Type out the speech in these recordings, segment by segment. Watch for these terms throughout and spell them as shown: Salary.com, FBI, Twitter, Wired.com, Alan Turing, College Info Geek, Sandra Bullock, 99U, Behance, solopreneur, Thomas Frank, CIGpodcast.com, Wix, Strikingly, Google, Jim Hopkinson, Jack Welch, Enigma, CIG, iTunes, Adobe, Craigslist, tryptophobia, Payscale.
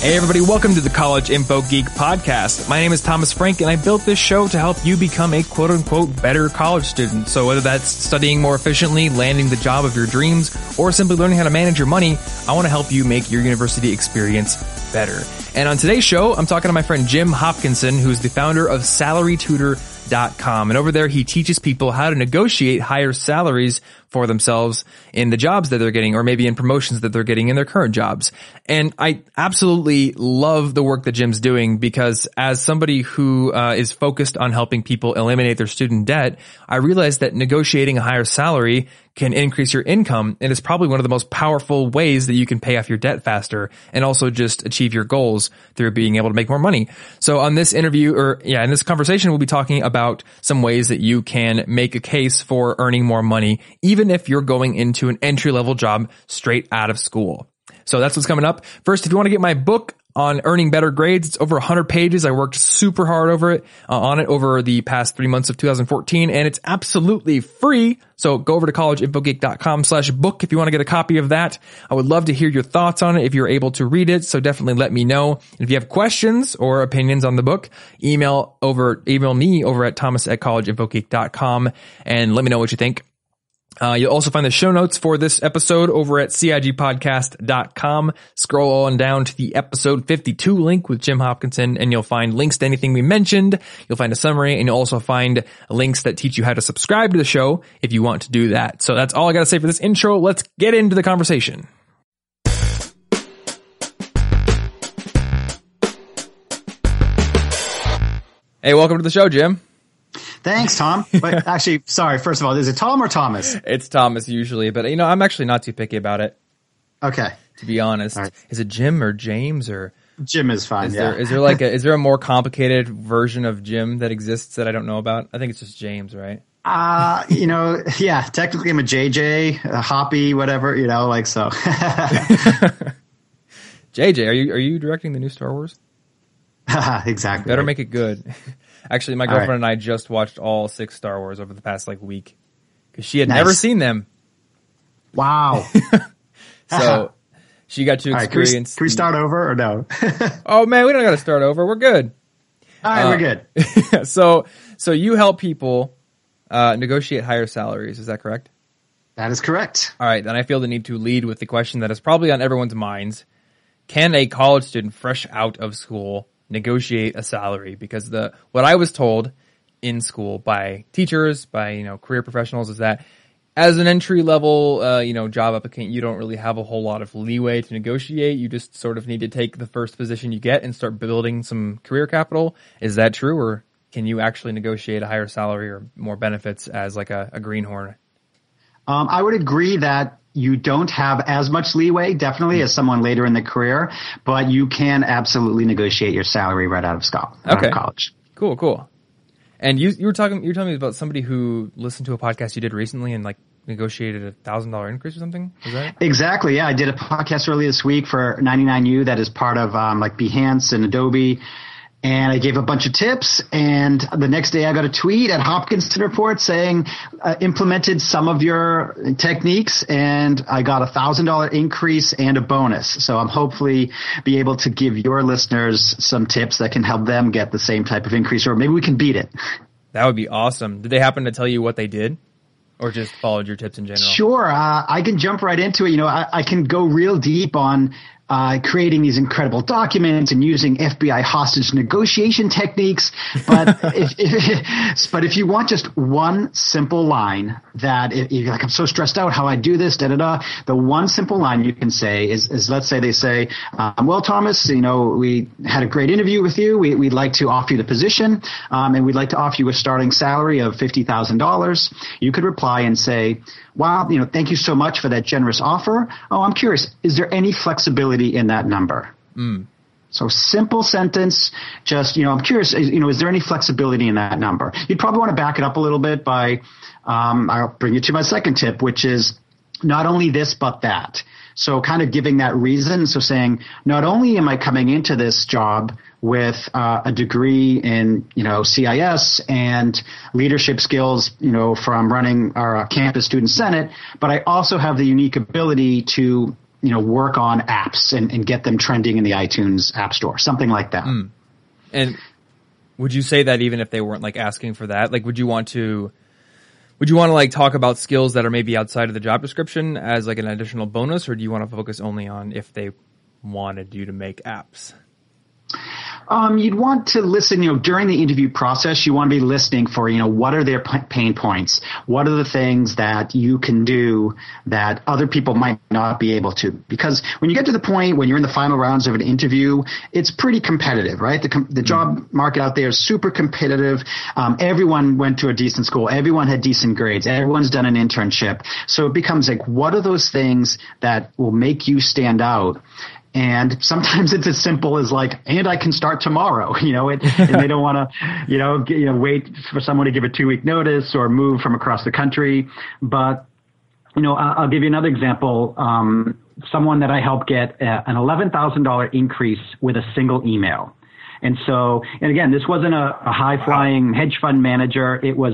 Hey everybody, welcome to the College Info Geek podcast. My name is Thomas Frank and I built this show to help you become a quote-unquote better college student. So whether that's studying more efficiently, landing the job of your dreams, or simply learning how to manage your money, I want to help you make your university experience better. And on today's show, I'm talking to my friend Jim Hopkinson, who's the founder of SalaryTutor.com. And over there, he teaches people how to negotiate higher salaries for themselves in the jobs that they're getting, or maybe in promotions that they're getting in their current jobs. And I absolutely love the work that Jim's doing, because as somebody who is focused on helping people eliminate their student debt, I realized that negotiating a higher salary can increase your income, and it's probably one of the most powerful ways that you can pay off your debt faster and also just achieve your goals through being able to make more money. So on this interview, or in this conversation, we'll be talking about some ways that you can make a case for earning more money, even if you're going into an entry-level job straight out of school. So that's what's coming up. First, if you want to get my book on earning better grades, it's over 100 pages. I worked super hard on it over the past 3 months of 2014, and it's absolutely free. So go over to collegeinfogeek.com/book if you want to get a copy of that. I would love to hear your thoughts on it if you're able to read it, so definitely let me know. And if you have questions or opinions on the book, email me over at thomas@collegeinfogeek.com and let me know what you think. You'll also find the show notes for this episode over at CIGpodcast.com. Scroll on down to the episode 52 link with Jim Hopkinson, and you'll find links to anything we mentioned. You'll find a summary, and you'll also find links that teach you how to subscribe to the show if you want to do that. So that's all I got to say for this intro. Let's get into the conversation. Hey, welcome to the show, Jim. Thanks, Tom. But actually, sorry, first of all, is it Tom or Thomas? It's Thomas usually, but I'm actually not too picky about it. Okay. To be honest. Right. Is it Jim or James or? Jim is fine, Is there a more complicated version of Jim that exists that I don't know about? I think it's just James, right? Technically I'm a JJ, a Hoppy, whatever, so. JJ, are you directing the new Star Wars? Exactly. Better make it good. Actually, my girlfriend and I just watched all 6 Star Wars over the past week because she had never seen them. Wow! So she got to experience. Can we start over or no? Oh man, we don't got to start over. We're good. All right, we're good. So you help people negotiate higher salaries. Is that correct? That is correct. All right, then I feel the need to lead with the question that is probably on everyone's minds: can a college student fresh out of school negotiate a salary? Because what I was told in school by teachers, by career professionals, is that as an entry level job applicant, you don't really have a whole lot of leeway to negotiate. You just sort of need to take the first position you get and start building some career capital. Is that true, or can you actually negotiate a higher salary or more benefits as a greenhorn? I would agree that you don't have as much leeway, definitely, as someone later in the career, but you can absolutely negotiate your salary right out of school, out of college. Cool. And you were telling me about somebody who listened to a podcast you did recently and negotiated a $1,000 increase or something? Is that it? Exactly. Yeah, I did a podcast earlier this week for 99U that is part of Behance and Adobe. And I gave a bunch of tips, and the next day I got a tweet at Hopkinson Report saying, implemented some of your techniques, and I got a $1,000 increase and a bonus. So I'm hopefully be able to give your listeners some tips that can help them get the same type of increase, or maybe we can beat it. That would be awesome. Did they happen to tell you what they did? Or just followed your tips in general? Sure. I can jump right into it. I can go real deep on creating these incredible documents and using FBI hostage negotiation techniques. But if you want just one simple line that you're I'm so stressed out, how I do this, the one simple line you can say is let's say they say, well, Thomas, we had a great interview with you. We'd like to offer you the position, and we'd like to offer you a starting salary of $50,000. You could reply and say, wow, thank you so much for that generous offer. Oh, I'm curious, is there any flexibility in that number? So simple sentence, just, I'm curious, is there any flexibility in that number? You'd probably want to back it up a little bit by, I'll bring you to my second tip, which is not only this, but that. So kind of giving that reason. So saying, not only am I coming into this job with a degree in, CIS and leadership skills, from running our campus student senate, but I also have the unique ability to work on apps and get them trending in the iTunes App Store, something like that. Mm. And would you say that even if they weren't like asking for that, like would you want to like talk about skills that are maybe outside of the job description as like an additional bonus, or do you want to focus only on if they wanted you to make apps? You'd want to listen, during the interview process, you want to be listening for, what are their pain points? What are the things that you can do that other people might not be able to? Because when you get to the point when you're in the final rounds of an interview, it's pretty competitive, right? The job market out there is super competitive. Everyone went to a decent school. Everyone had decent grades. Everyone's done an internship. So it becomes like, what are those things that will make you stand out? And sometimes it's as simple as like, and I can start tomorrow, and they don't want to, wait for someone to give a 2-week notice or move from across the country. But, I'll give you another example. Someone that I helped get an $11,000 increase with a single email. And again, this wasn't a high flying hedge fund manager. It was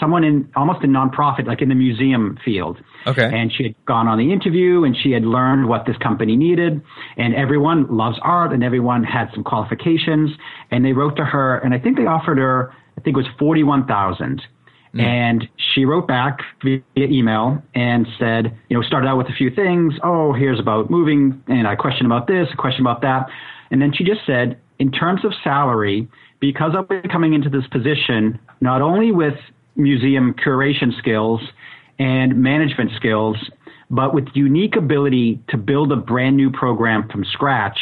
someone in almost a nonprofit, like in the museum field. Okay. And she had gone on the interview and she had learned what this company needed, and everyone loves art and everyone had some qualifications, and they wrote to her, and I think they offered her, it was $41,000. And she wrote back via email and said, started out with a few things. Oh, here's about moving. And I question about this, a question about that. And then she just said, in terms of salary, because I'll be coming into this position, not only with museum curation skills and management skills, but with unique ability to build a brand new program from scratch,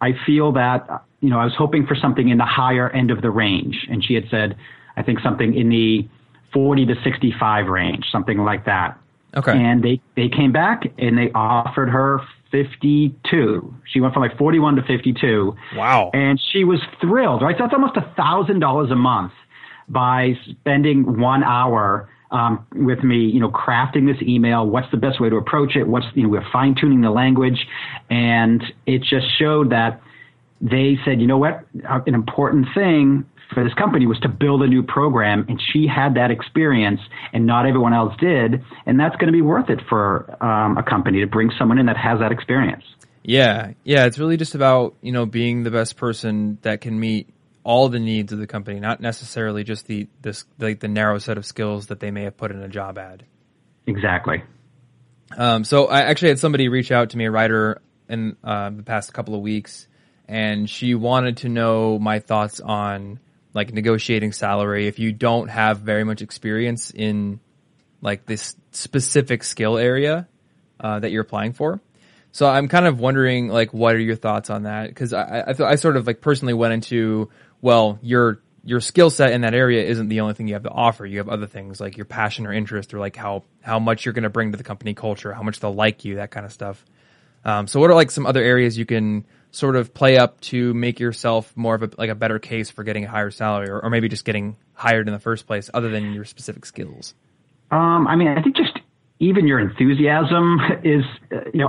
I feel that, I was hoping for something in the higher end of the range. And she had said, I think something in the 40 to 65 range, something like that. Okay. And they came back and they offered her 52. She went from like 41 to 52. Wow. And she was thrilled, right? So that's almost $1,000 a month by spending 1 hour with me, crafting this email. What's the best way to approach it? We're fine tuning the language. And it just showed that they said, what? An important thing for this company was to build a new program. And she had that experience and not everyone else did. And that's going to be worth it for a company to bring someone in that has that experience. Yeah. Yeah. It's really just about, being the best person that can meet all the needs of the company, not necessarily just the narrow set of skills that they may have put in a job ad. Exactly. So I actually had somebody reach out to me, a writer, in the past couple of weeks, and she wanted to know my thoughts on like negotiating salary if you don't have very much experience in like this specific skill area that you're applying for. So I'm kind of wondering, like, what are your thoughts on that? Because I sort of like personally went into, well, your skill set in that area isn't the only thing you have to offer. You have other things like your passion or interest, or like how much you're going to bring to the company culture, how much they'll like you, that kind of stuff. So what are like some other areas you can sort of play up to make yourself more of a better case for getting a higher salary, or maybe just getting hired in the first place, other than your specific skills? I think just even your enthusiasm is,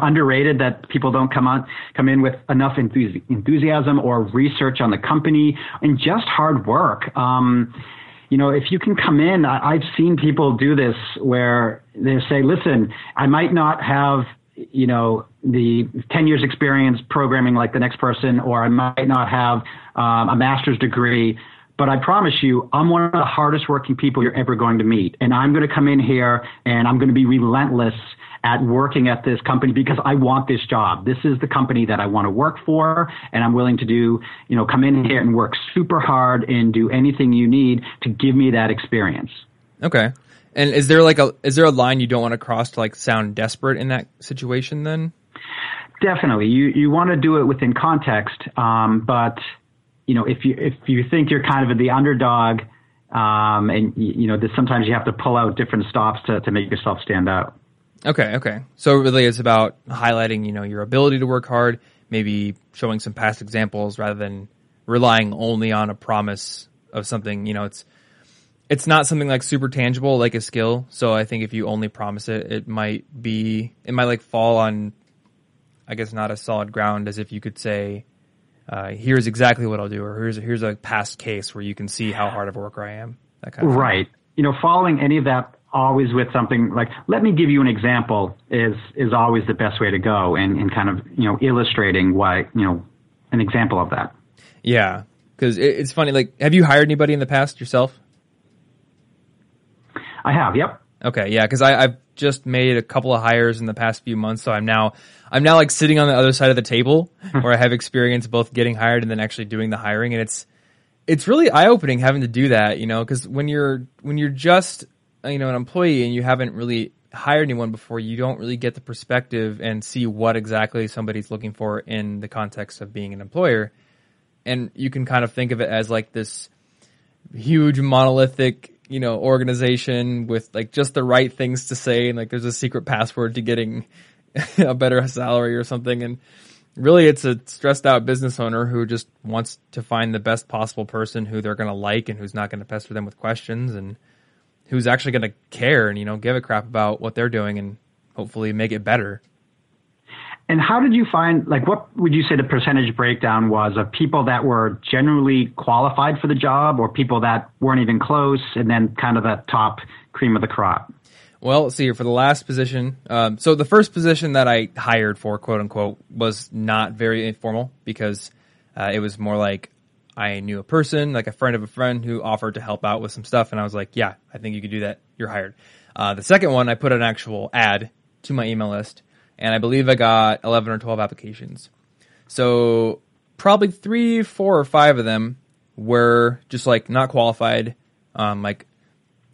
underrated. That people don't come in with enough enthusiasm or research on the company, and just hard work. If you can come in, I've seen people do this where they say, "Listen, I might not have, the 10 years experience programming like the next person, or I might not have a master's degree, but I promise you, I'm one of the hardest working people you're ever going to meet. And I'm going to come in here and I'm going to be relentless at working at this company because I want this job. This is the company that I want to work for. And I'm willing to do, come in here and work super hard and do anything you need to give me that experience." Okay. And is there like is there a line you don't want to cross to like sound desperate in that situation then? Definitely. You want to do it within context. But if you think you're kind of the underdog, and sometimes you have to pull out different stops to make yourself stand out. Okay. So really it's about highlighting, your ability to work hard, maybe showing some past examples rather than relying only on a promise of something. It's not something like super tangible, like a skill. So I think if you only promise it, it might like fall on, I guess, not as solid ground as if you could say, here's exactly what I'll do, or here's a past case where you can see how hard of a worker I am. That kind of thing. Following any of that always with something like, let me give you an example is always the best way to go in kind of, you know, illustrating why, you know, an example of that. Yeah. Because it's funny, like, have you hired anybody in the past yourself? I have, yep. Okay, yeah, because I've just made a couple of hires in the past few months, so I'm now like sitting on the other side of the table where I have experience both getting hired and then actually doing the hiring, and it's really eye-opening having to do that, you know, because when you're just, you know, an employee and you haven't really hired anyone before, you don't really get the perspective and see what exactly somebody's looking for in the context of being an employer. And you can kind of think of it as like this huge monolithic, you know, organization with like just the right things to say. And like, there's a secret password to getting a better salary or something. And really it's a stressed out business owner who just wants to find the best possible person who they're going to like and who's not going to pester them with questions and who's actually going to care and, you know, give a crap about what they're doing and hopefully make it better. And how did you find, like, what would you say the percentage breakdown was of people that were generally qualified for the job or people that weren't even close, and then kind of the top cream of the crop? Well, let's see here. For the last position, so the first position that I hired for, quote unquote, was not very informal because it was more like I knew a person, like a friend of a friend who offered to help out with some stuff. And I was like, yeah, I think you could do that. You're hired. The second one, I put an actual ad to my email list. And I believe I got 11 or 12 applications. So probably 3, 4, or 5 of them were just like not qualified. Like,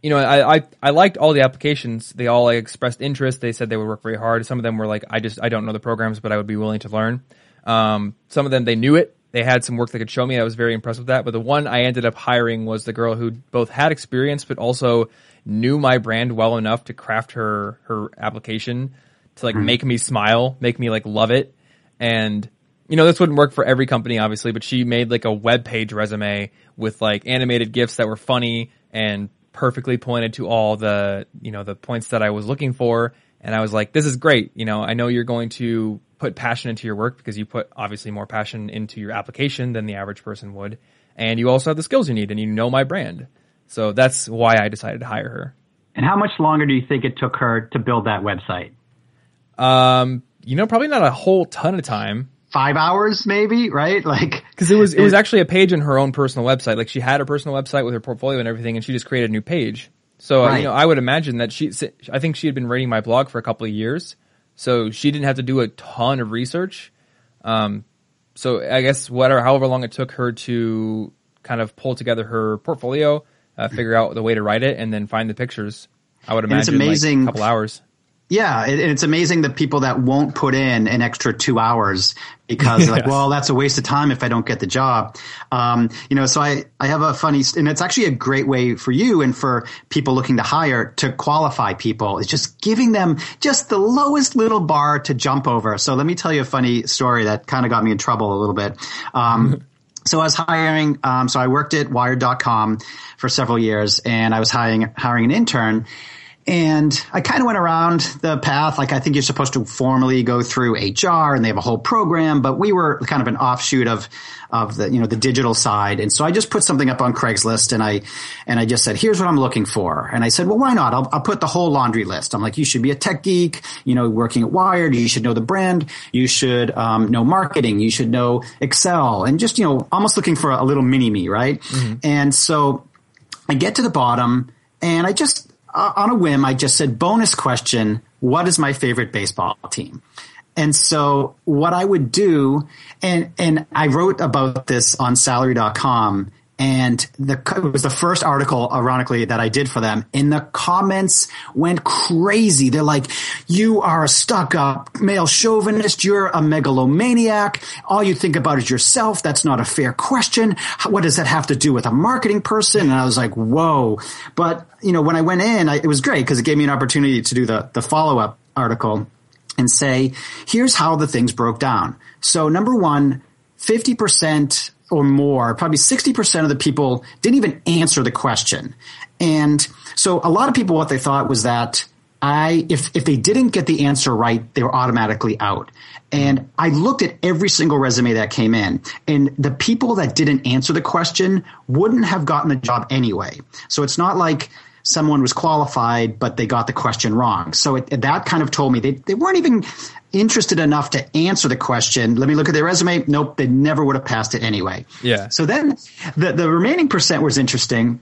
you know, I liked all the applications. They all like expressed interest. They said they would work very hard. Some of them were like, I don't know the programs, but I would be willing to learn. Some of them, they knew it. They had some work they could show me. I was very impressed with that. But the one I ended up hiring was the girl who both had experience, but also knew my brand well enough to craft her application to like make me smile, make me like love it. And, you know, this wouldn't work for every company, obviously, but she made like a web page resume with like animated GIFs that were funny and perfectly pointed to all the, you know, the points that I was looking for. And I was like, this is great. You know, I know you're going to put passion into your work because you put obviously more passion into your application than the average person would. And you also have the skills you need and you know my brand. So that's why I decided to hire her. And how much longer do you think it took her to build that website? You know, probably not a whole ton of time. 5 hours maybe, right? Like, cause it was actually a page in her own personal website. Like she had her personal website with her portfolio and everything, and she just created a new page. So, right. You know, I would imagine that I think she had been reading my blog for a couple of years, so she didn't have to do a ton of research. So I guess however long it took her to kind of pull together her portfolio, figure out the way to write it and then find the pictures, I would imagine it's amazing. Like a couple hours. Yeah, and it's amazing the people that won't put in an extra 2 hours because, like, well, that's a waste of time if I don't get the job. You know, so I have a funny – and it's actually a great way for you and for people looking to hire to qualify people. It's just giving them just the lowest little bar to jump over. So let me tell you a funny story that kind of got me in trouble a little bit. So I was hiring so I worked at Wired.com for several years, and I was hiring an intern. And I kind of went around the path, like I think you're supposed to formally go through HR and they have a whole program, but we were kind of an offshoot of the, you know, the digital side. And so I just put something up on Craigslist and I just said, here's what I'm looking for. And I said, well, why not? I'll put the whole laundry list. I'm like, you should be a tech geek, you know, working at Wired. You should know the brand. You should know marketing. You should know Excel and just, you know, almost looking for a little mini me. Right. Mm-hmm. And so I get to the bottom and I just, on a whim, I just said, bonus question, what is my favorite baseball team? And so what I would do, and I wrote about this on Salary.com, and it was the first article, ironically, that I did for them. And the comments went crazy. They're like, you are a stuck-up male chauvinist. You're a megalomaniac. All you think about is yourself. That's not a fair question. What does that have to do with a marketing person? And I was like, whoa. But, you know, when I went in, it was great because it gave me an opportunity to do the follow-up article and say, here's how the things broke down. So number one, 50% or more, probably 60% of the people didn't even answer the question. And so a lot of people, what they thought was that if they didn't get the answer right, they were automatically out. And I looked at every single resume that came in, and the people that didn't answer the question wouldn't have gotten the job anyway. So it's not like someone was qualified, but they got the question wrong. So that kind of told me they weren't even interested enough to answer the question. Let me look at their resume. Nope, they never would have passed it anyway. Yeah. So then the remaining percent was interesting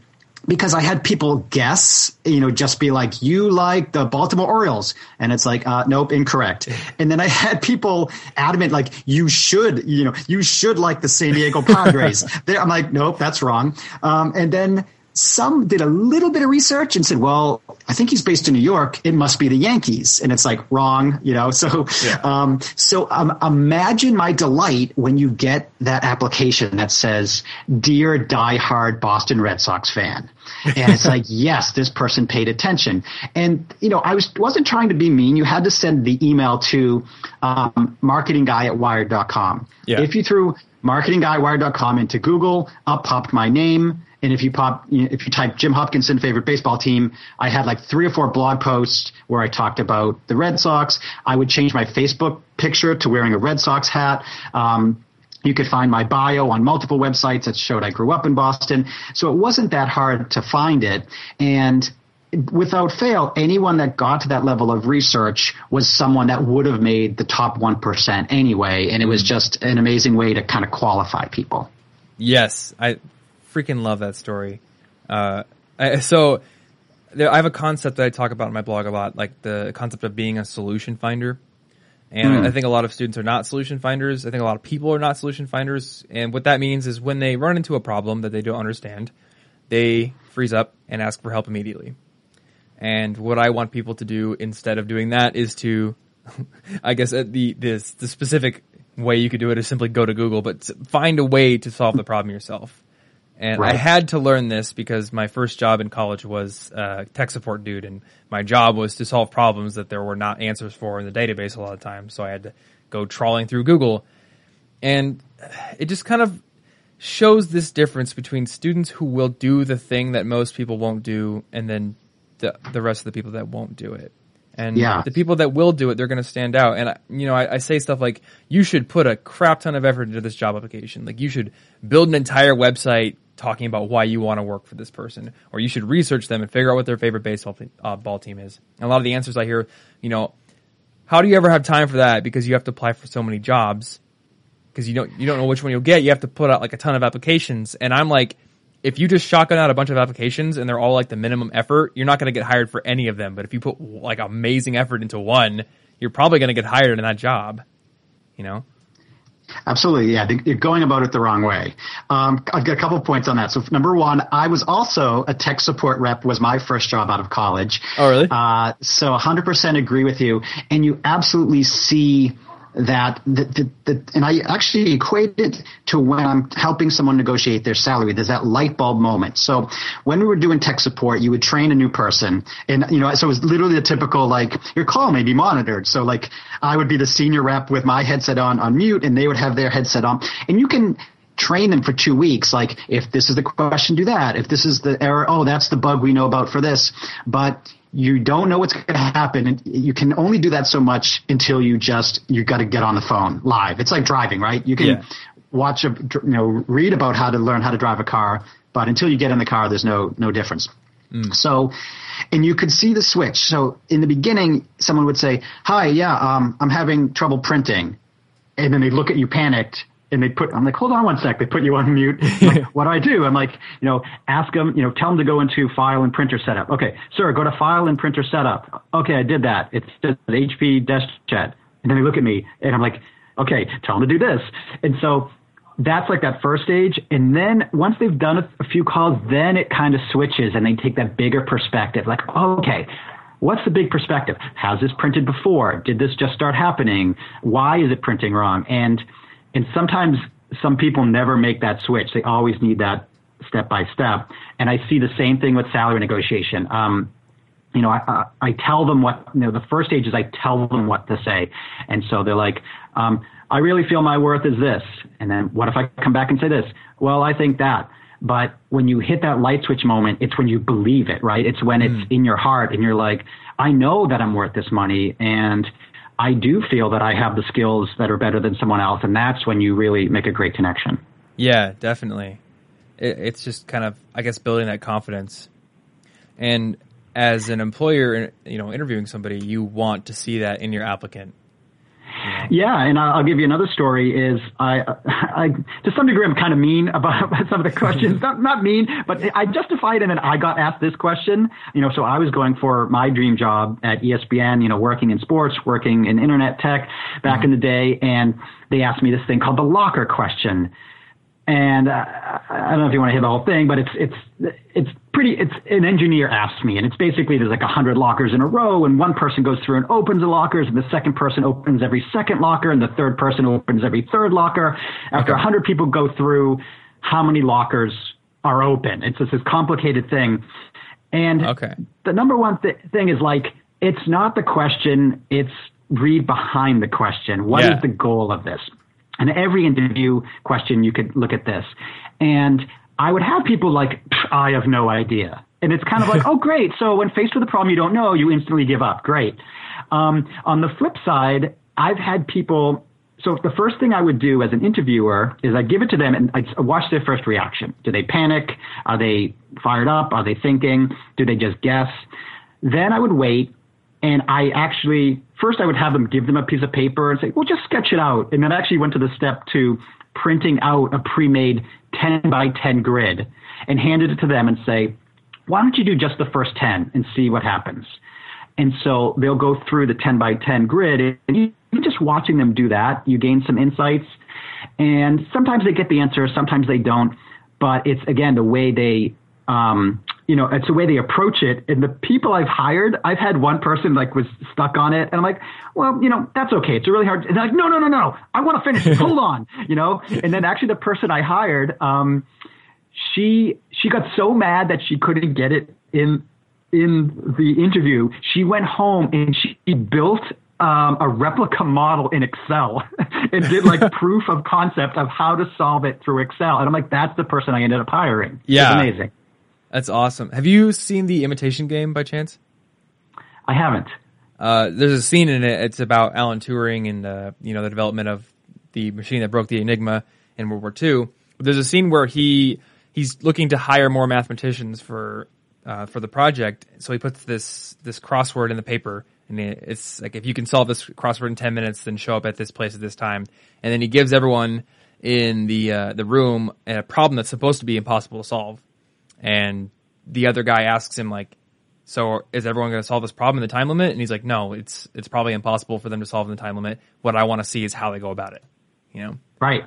because I had people guess, just be like, you like the Baltimore Orioles. And it's like, nope, incorrect. And then I had people adamant, like, you should like the San Diego Padres. I'm like, nope, that's wrong. And then some did a little bit of research and said, well, I think he's based in New York. It must be the Yankees. And it's like, wrong, So yeah. Imagine my delight when you get that application that says, Dear Diehard Boston Red Sox fan. And it's like, yes, this person paid attention. And, I wasn't trying to be mean. You had to send the email to marketingguy@wired.com. Yeah. If you threw marketingguy@wired.com into Google, up popped my name. And if you type Jim Hopkinson, favorite baseball team, I had like 3 or 4 blog posts where I talked about the Red Sox. I would change my Facebook picture to wearing a Red Sox hat. You could find my bio on multiple websites that showed I grew up in Boston. So it wasn't that hard to find it. And without fail, anyone that got to that level of research was someone that would have made the top 1% anyway. And it was just an amazing way to kind of qualify people. Yes, I freaking love that story. I have a concept that I talk about in my blog a lot, like the concept of being a solution finder. And I think a lot of students are not solution finders. I think a lot of people are not solution finders. And what that means is when they run into a problem that they don't understand, they freeze up and ask for help immediately. And what I want people to do instead of doing that is to, I guess the specific way you could do it is simply go to Google, but find a way to solve the problem yourself. And right. I had to learn this because my first job in college was tech support dude, and my job was to solve problems that there were not answers for in the database a lot of times. So I had to go trawling through Google. And it just kind of shows this difference between students who will do the thing that most people won't do and then the rest of the people that won't do it. And yeah. The people that will do it, they're going to stand out. And, I say stuff like, you should put a crap ton of effort into this job application. Like, you should build an entire website talking about why you want to work for this person, or you should research them and figure out what their favorite baseball ball team is. And a lot of the answers I hear, how do you ever have time for that? Because you have to apply for so many jobs because you don't know which one you'll get. You have to put out like a ton of applications. And I'm like, if you just shotgun out a bunch of applications and they're all like the minimum effort, you're not going to get hired for any of them. But if you put like amazing effort into one, you're probably going to get hired in that job, Absolutely, yeah. You're going about it the wrong way. I've got a couple of points on that. So, number one, I was also a tech support rep was my first job out of college. Oh, really? So 100% agree with you. And you absolutely see that and I actually equate it to when I'm helping someone negotiate their salary. There's that light bulb moment. So when we were doing tech support, you would train a new person, and so it was literally the typical like your call may be monitored. So like I would be the senior rep with my headset on mute, and they would have their headset on, and you can train them for 2 weeks. Like, if this is the question, do that. If this is the error, oh, that's the bug we know about for this. But you don't know what's going to happen, and you can only do that so much until you got to get on the phone live. It's like driving, right? You can watch read about how to learn how to drive a car, but until you get in the car, there's no difference. So, and you could see the switch. So in the beginning, someone would say, "Hi, I'm having trouble printing," and then they look at you panicked. And I'm like, hold on one sec. They put you on mute. Like, what do I do? I'm like, ask them, tell them to go into file and printer setup. Okay, sir, go to file and printer setup. Okay, I did that. It's just an HP desk chat. And then they look at me and I'm like, okay, tell them to do this. And so that's like that first stage. And then once they've done a few calls, then it kind of switches and they take that bigger perspective. Like, okay, what's the big perspective? How's this printed before? Did this just start happening? Why is it printing wrong? And sometimes some people never make that switch. They always need that step by step. And I see the same thing with salary negotiation. I tell them what, the first stage is I tell them what to say. And so they're like, I really feel my worth is this. And then what if I come back and say this? Well, I think that. But when you hit that light switch moment, it's when you believe it, right? It's when it's in your heart and you're like, I know that I'm worth this money. And I do feel that I have the skills that are better than someone else, and that's when you really make a great connection. Yeah, definitely. It's just kind of, I guess, building that confidence. And as an employer, you know, interviewing somebody, you want to see that in your applicant. Yeah, and I'll give you another story. Is I to some degree I'm kind of mean about some of the questions. Not mean, but I justified it, and I got asked this question. You know, so I was going for my dream job at ESPN. You know, working in sports, working in internet tech back in the day, and they asked me this thing called the locker question. And I don't know if you want to hear the whole thing, but it's pretty. It's an engineer asks me, and it's basically there's like 100 lockers in a row, and one person goes through and opens the lockers, and the second person opens every second locker, and the third person opens every third locker. After 100 people go through, how many lockers are open? It's just this complicated thing. And the number one thing is like it's not the question; it's read behind the question. What is the goal of this? And every interview question, you could look at this. And I would have people like, I have no idea. And it's kind of like, oh, great. So when faced with a problem you don't know, you instantly give up. Great. On the flip side, I've had people. So the first thing I would do as an interviewer is I'd give it to them and I'd watch their first reaction. Do they panic? Are they fired up? Are they thinking? Do they just guess? Then I would wait. And I actually, first I would have them give them a piece of paper and say, well, just sketch it out. And then I actually went to the step to printing out a pre-made 10 by 10 grid and handed it to them and say, why don't you do just the first 10 and see what happens? And so they'll go through the 10 by 10 grid, and just watching them do that, you gain some insights. And sometimes they get the answer, sometimes they don't. But it's, again, the way they you know, it's the way they approach it. And the people I've hired, I've had one person like was stuck on it. And I'm like, well, you know, that's okay. It's a really hard. And they're like, no. I want to finish it. Hold on, you know? And then actually the person I hired, she got so mad that she couldn't get it in the interview. She went home and she built a replica model in Excel and did like proof of concept of how to solve it through Excel. And I'm like, that's the person I ended up hiring. Yeah. It's amazing. That's awesome. Have you seen The Imitation Game by chance? I haven't. There's a scene in it. It's about Alan Turing and you know, the development of the machine that broke the Enigma in World War II. But there's a scene where he's looking to hire more mathematicians for the project. So he puts this crossword in the paper, and it's like, if you can solve this crossword in 10 minutes, then show up at this place at this time. And then he gives everyone in the room a problem that's supposed to be impossible to solve. And the other guy asks him, like, so is everyone going to solve this problem in the time limit? And he's like, no, it's probably impossible for them to solve in the time limit. What I want to see is how they go about it, you know? Right.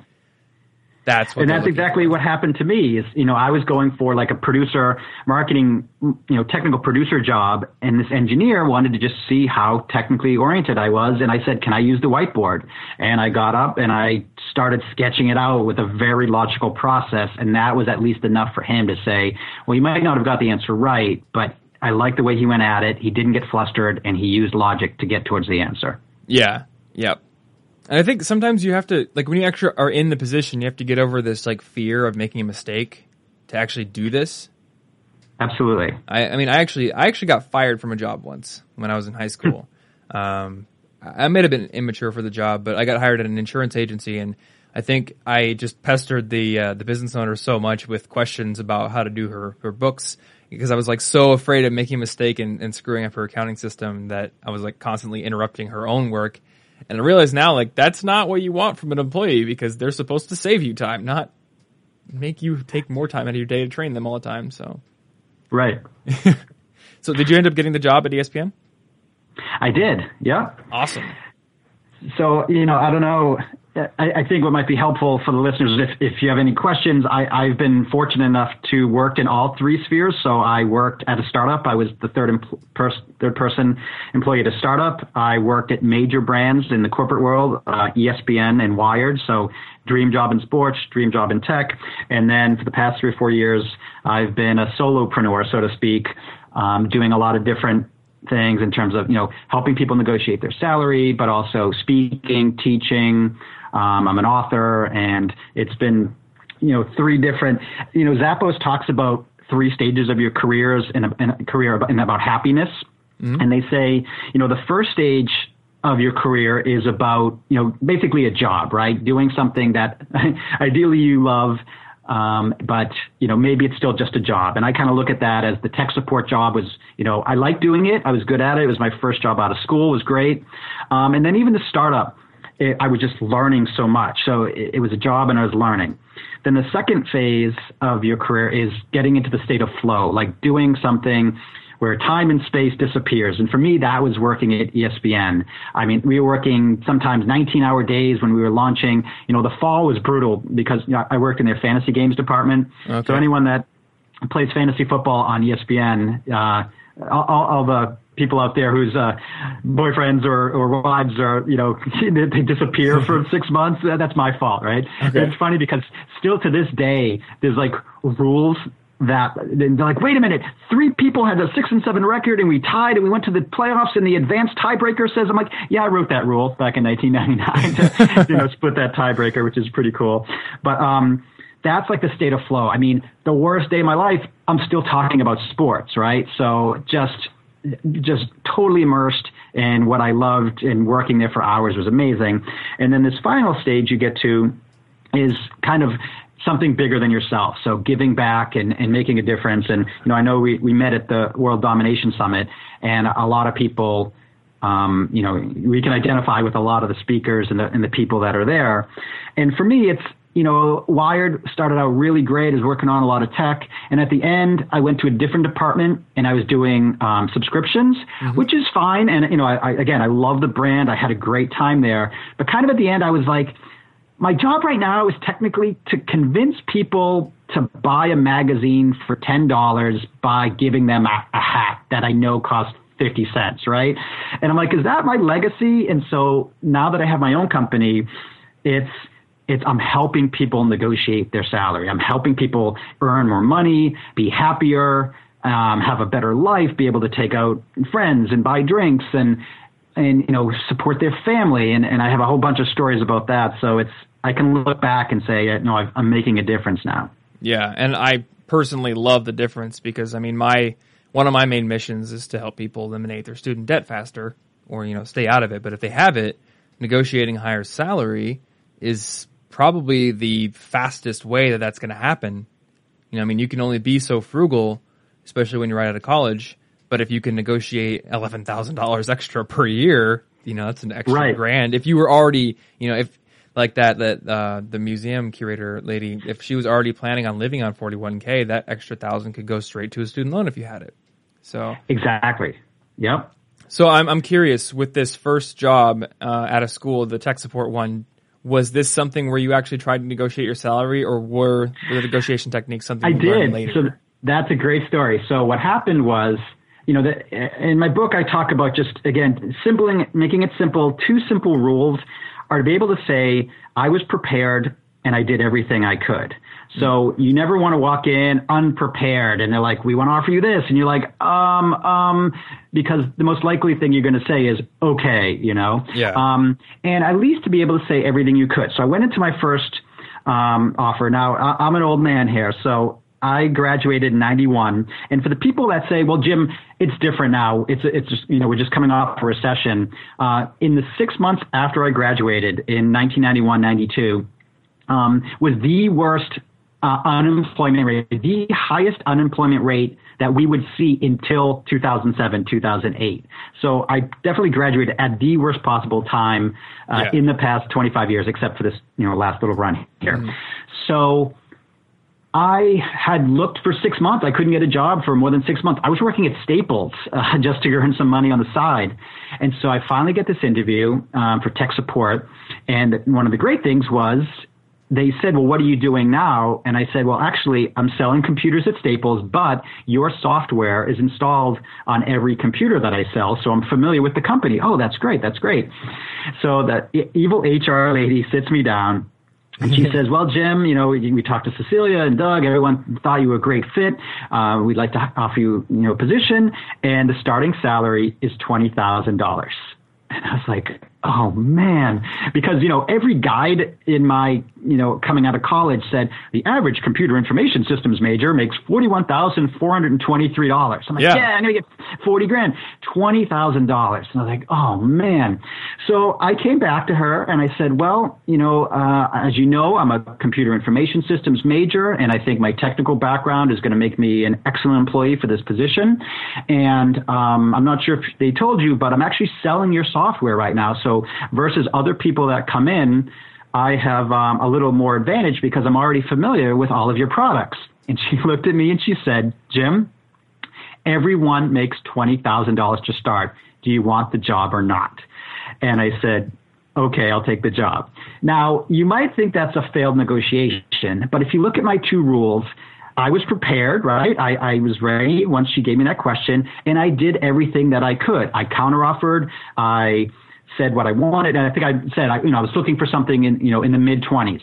That's exactly what happened to me. Is, you know, I was going for like a producer marketing, you know, technical producer job, and this engineer wanted to just see how technically oriented I was. And I said, can I use the whiteboard? And I got up and I started sketching it out with a very logical process. And that was at least enough for him to say, well, you might not have got the answer right, but I like the way he went at it. He didn't get flustered, and he used logic to get towards the answer. Yeah. Yep. And I think sometimes you have to, like, when you actually are in the position, you have to get over this, like, fear of making a mistake to actually do this. Absolutely. I mean, I actually got fired from a job once when I was in high school. I may have been immature for the job, but I got hired at an insurance agency, and I think I just pestered the business owner so much with questions about how to do her books, because I was, like, so afraid of making a mistake and screwing up her accounting system that I was, like, constantly interrupting her own work. And I realize now, like, that's not what you want from an employee, because they're supposed to save you time, not make you take more time out of your day to train them all the time. So, right. So did you end up getting the job at ESPN? I did. Yeah. Awesome. So, you know, I don't know. I think what might be helpful for the listeners is if you have any questions, I've been fortunate enough to work in all three spheres. So I worked at a startup. I was the third person employee at a startup. I worked at major brands in the corporate world, ESPN and Wired. So dream job in sports, dream job in tech. And then for the past 3 or 4 years, I've been a solopreneur, so to speak, doing a lot of different things in terms of, you know, helping people negotiate their salary, but also speaking, teaching. I'm an author, and it's been, you know, three different, you know, Zappos talks about 3 stages of your careers and about happiness. Mm-hmm. And they say, you know, the first stage of your career is about, you know, basically a job, right? Doing something that ideally you love, But, you know, maybe it's still just a job. And I kind of look at that as the tech support job was, you know, I liked doing it. I was good at it. It was my first job out of school. It was great. And then even the startup, I was just learning so much. So it was a job and I was learning. Then the second phase of your career is getting into the state of flow, like doing something where time and space disappears. And for me, that was working at ESPN. I mean, we were working sometimes 19-hour days when we were launching. You know, the fall was brutal because, you know, I worked in their fantasy games department. Okay. So anyone that plays fantasy football on ESPN, all the people out there whose boyfriends or wives are, you know, they disappear for 6 months. That's my fault, right? Okay. It's funny because still to this day, there's like rules that they're like, wait a minute, three people had a 6-7 record and we tied and we went to the playoffs and the advanced tiebreaker says, I'm like, yeah, I wrote that rule back in 1999 to you know, split that tiebreaker, which is pretty cool. But that's like the state of flow. I mean, the worst day of my life, I'm still talking about sports, right? So just totally immersed in what I loved, and working there for hours was amazing. And then this final stage you get to is kind of something bigger than yourself. So giving back and making a difference. And, you know, I know we met at the World Domination Summit, and a lot of people, you know, we can identify with a lot of the speakers and the people that are there. And for me, it's, you know, Wired started out really great, is working on a lot of tech. And at the end, I went to a different department and I was doing subscriptions, mm-hmm. which is fine. And, you know, I love the brand. I had a great time there. But kind of at the end, I was like, my job right now is technically to convince people to buy a magazine for $10 by giving them a hat that I know costs 50 cents, right? And I'm like, is that my legacy? And so now that I have my own company, I'm helping people negotiate their salary. I'm helping people earn more money, be happier, have a better life, be able to take out friends and buy drinks and you know, support their family. And I have a whole bunch of stories about that. So I can look back and say, no, I'm making a difference now. Yeah. And I personally love the difference because, I mean, one of my main missions is to help people eliminate their student debt faster or, you know, stay out of it. But if they have it, negotiating a higher salary is probably the fastest way that's going to happen. You know, I mean, you can only be so frugal, especially when you're right out of college. But if you can negotiate $11,000 extra per year, you know, that's an extra grand. If you were already, you know, if like that the museum curator lady, if she was already planning on living on 41K, that extra $1,000 could go straight to a student loan if you had it. So exactly. Yep. So I'm curious, with this first job at a school, the tech support one, was this something where you actually tried to negotiate your salary, or were the negotiation techniques something you learned later? I did. So that's a great story. So what happened was, you know, in my book, I talk about just, again, making it simple. Two simple rules are to be able to say, I was prepared and I did everything I could. So you never want to walk in unprepared and they're like, we want to offer you this. And you're like, because the most likely thing you're going to say is, okay, you know? Yeah. And at least to be able to say everything you could. So I went into my first offer. Now, I'm an old man here. So I graduated in 91. And for the people that say, well, Jim, it's different now. It's just, you know, we're just coming off a recession. In the 6 months after I graduated in 1991, 92, was the worst unemployment rate, the highest unemployment rate that we would see until 2007, 2008. So I definitely graduated at the worst possible time in the past 25 years, except for this, you know, last little run here. Mm-hmm. So I had looked for 6 months. I couldn't get a job for more than 6 months. I was working at Staples just to earn some money on the side. And so I finally get this interview for tech support. And one of the great things was, they said, well, what are you doing now? And I said, well, actually, I'm selling computers at Staples, but your software is installed on every computer that I sell. So I'm familiar with the company. Oh, that's great. That's great. So the evil HR lady sits me down and she says, well, Jim, you know, we talked to Cecilia and Doug. Everyone thought you were a great fit. We'd like to offer you, you know, a position. And the starting salary is $20,000. And I was like, oh man, because, you know, every guide in my, you know, coming out of college said the average computer information systems major makes $41,423. I'm like, yeah, I'm going to get $40,000, $20,000. And I was like, oh man. So I came back to her and I said, well, you know, as you know, I'm a computer information systems major, and I think my technical background is going to make me an excellent employee for this position. And I'm not sure if they told you, but I'm actually selling your software right now. So versus other people that come in, I have a little more advantage because I'm already familiar with all of your products. And she looked at me and she said, Jim, everyone makes $20,000 to start. Do you want the job or not? And I said, okay, I'll take the job. Now, you might think that's a failed negotiation, but if you look at my two rules, I was prepared, right? I was ready once she gave me that question, and I did everything that I could. I counteroffered. I said what I wanted, and I think I said, I was looking for something in, in the mid-20s.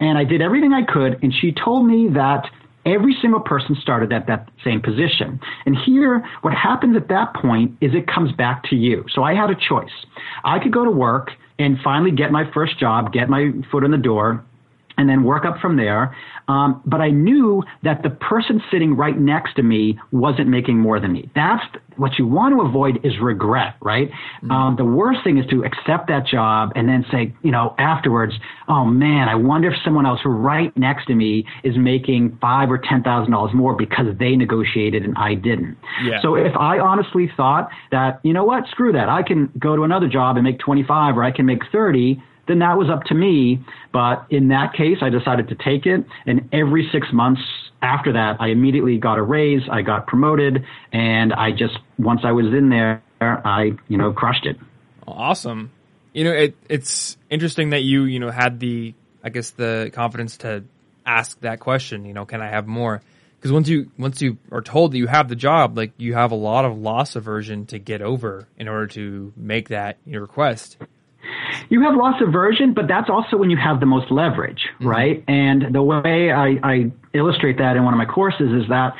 And I did everything I could, and she told me that every single person started at that same position. And here, what happens at that point is it comes back to you. So I had a choice. I could go to work and finally get my first job, get my foot in the door, and then work up from there. But I knew that the person sitting right next to me wasn't making more than me. That's what you want to avoid, is regret, right? Mm-hmm. The worst thing is to accept that job and then say, afterwards, oh man, I wonder if someone else right next to me is making $5,000 or $10,000 more because they negotiated and I didn't. Yeah. So if I honestly thought that, you know what, screw that, I can go to another job and make 25 or I can make 30, then that was up to me. But in that case, I decided to take it. And every 6 months after that, I immediately got a raise. I got promoted. And I just, once I was in there, I, crushed it. Awesome. It's interesting that you, had the, the confidence to ask that question, can I have more? Because once you are told that you have the job, like, you have a lot of loss aversion to get over in order to make that request. You have loss aversion, but that's also when you have the most leverage, right? Mm-hmm. And the way I illustrate that in one of my courses is that,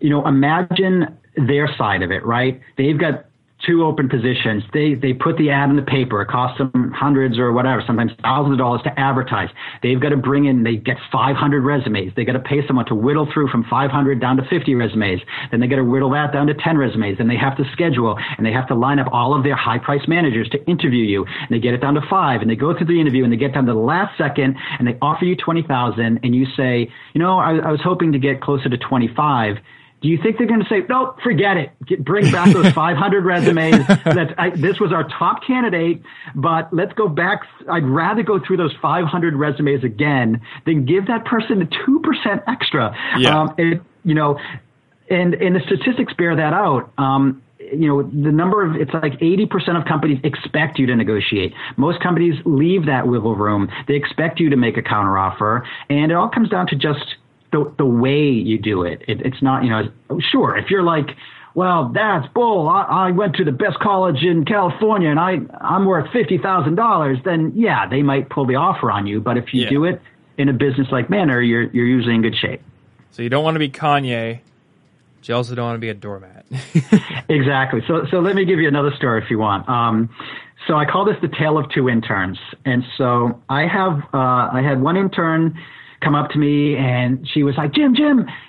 imagine their side of it, right? They've got two open positions. They put the ad in the paper. It costs them hundreds or whatever, sometimes thousands of dollars to advertise. They've got to bring in, they get 500 resumes. They got to pay someone to whittle through from 500 down to 50 resumes. Then they got to whittle that down to 10 resumes. Then they have to schedule and they have to line up all of their high price managers to interview you. And they get it down to 5 and they go through the interview and they get down to the last second and they offer you 20,000 and you say, I was hoping to get closer to 25. Do you think they're going to say, nope, forget it. Bring back those 500 resumes. This was our top candidate, but let's go back. I'd rather go through those 500 resumes again than give that person the 2% extra. Yeah. And the statistics bear that out. The number of, it's like 80% of companies expect you to negotiate. Most companies leave that wiggle room. They expect you to make a counteroffer. And it all comes down to just the way you do it. It's not, sure, if you're like, well, that's bull, I went to the best college in California and I'm worth $50,000, then yeah, they might pull the offer on you. But if you do it in a business-like manner, you're usually in good shape. So you don't want to be Kanye. You also don't want to be a doormat. Exactly. So let me give you another story if you want. So I call this the tale of two interns. And so I had one intern come up to me and she was like, Jim,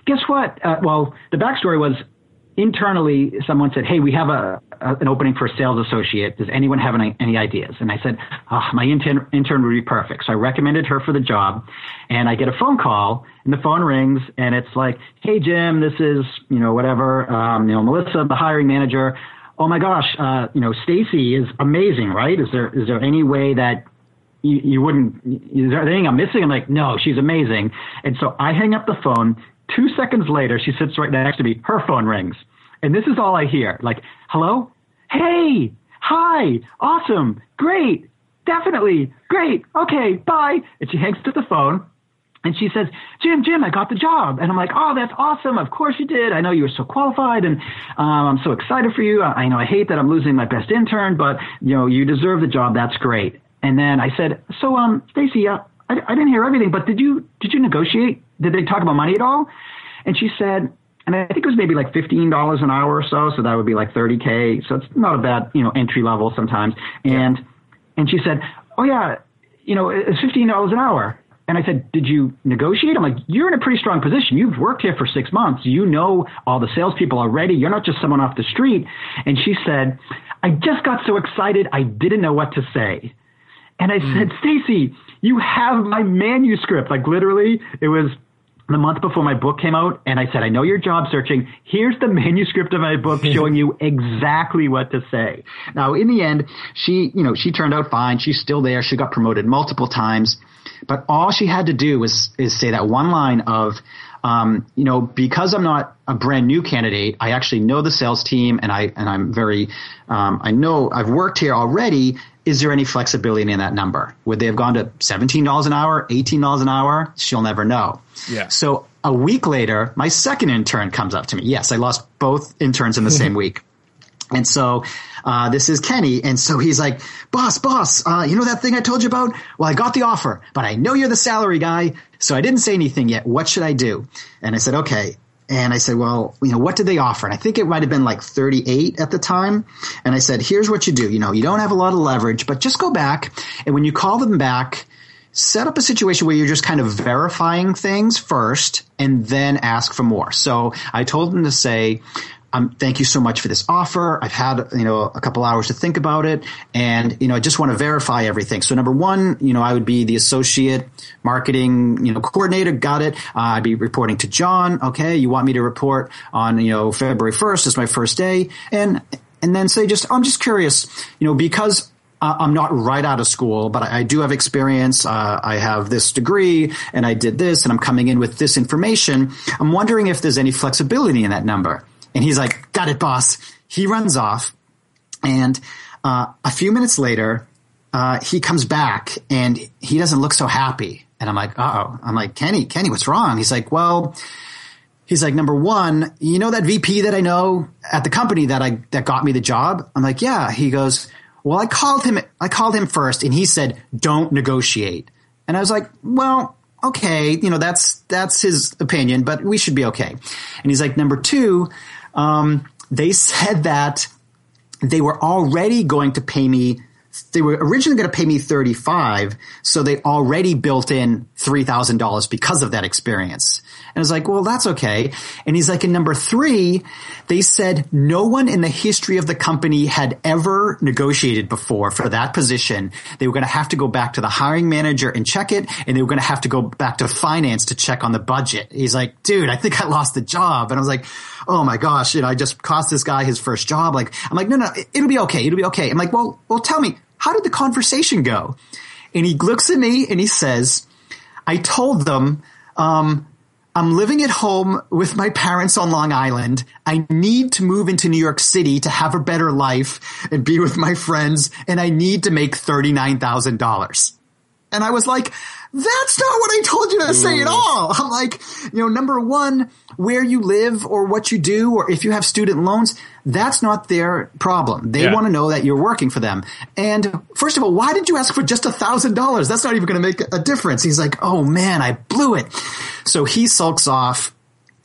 guess what? The backstory was, internally someone said, hey, we have an opening for a sales associate. Does anyone have any ideas? And I said, my intern would be perfect. So I recommended her for the job, and I get a phone call and the phone rings and it's like, hey, Jim, this is, Melissa, the hiring manager. Oh my gosh. Stacy is amazing, right? Is there any way that you wouldn't, is there anything I'm missing? I'm like, no, she's amazing. And so I hang up the phone. 2 seconds later, she sits right next to me. Her phone rings. And this is all I hear. Like, hello? Hey, hi, awesome, great, definitely, great, okay, bye. And she hangs up the phone. And she says, Jim, I got the job. And I'm like, oh, that's awesome. Of course you did. I know you were so qualified, and I'm so excited for you. I know I hate that I'm losing my best intern, but, you deserve the job. That's great. And then I said, so, Stacy, I didn't hear everything, but did you negotiate? Did they talk about money at all? And she said, and I think it was maybe like $15 an hour or so. So that would be like $30,000. So it's not a bad, entry level sometimes. And And she said, oh, yeah, you know, it's $15 an hour. And I said, did you negotiate? I'm like, you're in a pretty strong position. You've worked here for 6 months. You know all the salespeople already. You're not just someone off the street. And she said, I just got so excited, I didn't know what to say. And I said, Stacy, you have my manuscript. Like, literally, it was the month before my book came out. And I said, I know you're job searching. Here's the manuscript of my book showing you exactly what to say. Now, in the end, she turned out fine. She's still there. She got promoted multiple times. But all she had to do is say that one line of, because I'm not a brand new candidate, I actually know the sales team and I'm very, I know I've worked here already. Is there any flexibility in that number? Would they have gone to $17 an hour, $18 an hour? She'll never know. Yeah. So a week later, my second intern comes up to me. Yes, I lost both interns in the same week. And so this is Kenny. And so he's like, boss, you know that thing I told you about? Well, I got the offer, but I know you're the salary guy, so I didn't say anything yet. What should I do? And I said, okay. And I said, well, what did they offer? And I think it might have been like 38 at the time. And I said, here's what you do. You don't have a lot of leverage, but just go back. And when you call them back, set up a situation where you're just kind of verifying things first and then ask for more. So I told them to say, thank you so much for this offer. I've had, a couple hours to think about it. And, I just want to verify everything. So number one, I would be the associate marketing, coordinator. Got it. I'd be reporting to John. Okay. You want me to report on, February 1st is my first day. And then say I'm just curious, because I'm not right out of school, but I do have experience. I have this degree and I did this and I'm coming in with this information. I'm wondering if there's any flexibility in that number. And he's like, got it, boss. He runs off. And a few minutes later, he comes back and he doesn't look so happy. And I'm like, uh-oh. I'm like, Kenny, what's wrong? He's like, well, number one, that VP that I know at the company that got me the job? I'm like, yeah. He goes, well, I called him first and he said, don't negotiate. And I was like, well, okay. That's his opinion, but we should be okay. And he's like, number two, they said that they were already going to pay me – they were originally going to pay me $35, so they already built in $3,000 because of that experience. And I was like, well, that's okay. And he's like, and number three, they said no one in the history of the company had ever negotiated before for that position. They were going to have to go back to the hiring manager and check it, and they were going to have to go back to finance to check on the budget. He's like, dude, I think I lost the job. And I was like, oh my gosh, I just cost this guy his first job. Like, I'm like, no, it'll be okay. It'll be okay. I'm like, well, tell me, how did the conversation go? And he looks at me and he says, I told them, I'm living at home with my parents on Long Island. I need to move into New York City to have a better life and be with my friends. And I need to make $39,000. And I was like, that's not what I told you to say at all. I'm like, number one, where you live or what you do or if you have student loans, that's not their problem. They want to know that you're working for them. And first of all, why did you ask for just $1,000? That's not even going to make a difference. He's like, oh, man, I blew it. So he sulks off.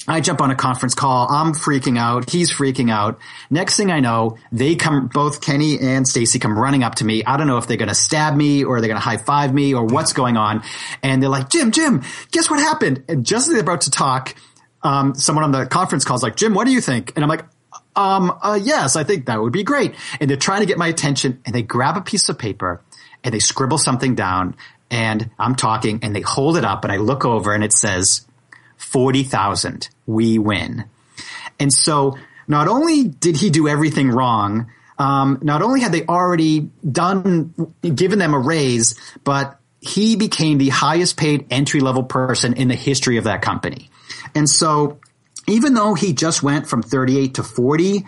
I jump on a conference call. I'm freaking out. He's freaking out. Next thing I know, both Kenny and Stacy come running up to me. I don't know if they're going to stab me or they're going to high five me or what's going on. And they're like, Jim, guess what happened? And just as they're about to talk, someone on the conference call is like, Jim, what do you think? And I'm like, yes, I think that would be great. And they're trying to get my attention and they grab a piece of paper and they scribble something down and I'm talking and they hold it up and I look over and it says, 40,000. We win. And so not only did he do everything wrong, not only had they already given them a raise, but he became the highest paid entry level person in the history of that company. And so even though he just went from 38 to 40,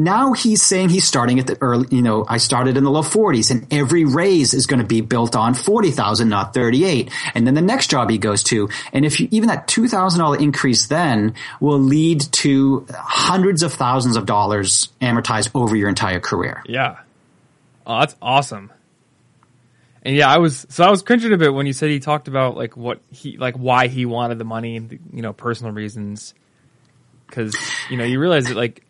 now he's saying he's starting at the early, I started in the low 40s and every raise is going to be built on 40,000, not 38. And then the next job he goes to. And if even that $2,000 increase then will lead to hundreds of thousands of dollars amortized over your entire career. Yeah. Oh, that's awesome. And yeah, I was cringing a bit when you said he talked about like why he wanted the money and, personal reasons. Cause, you realize that like,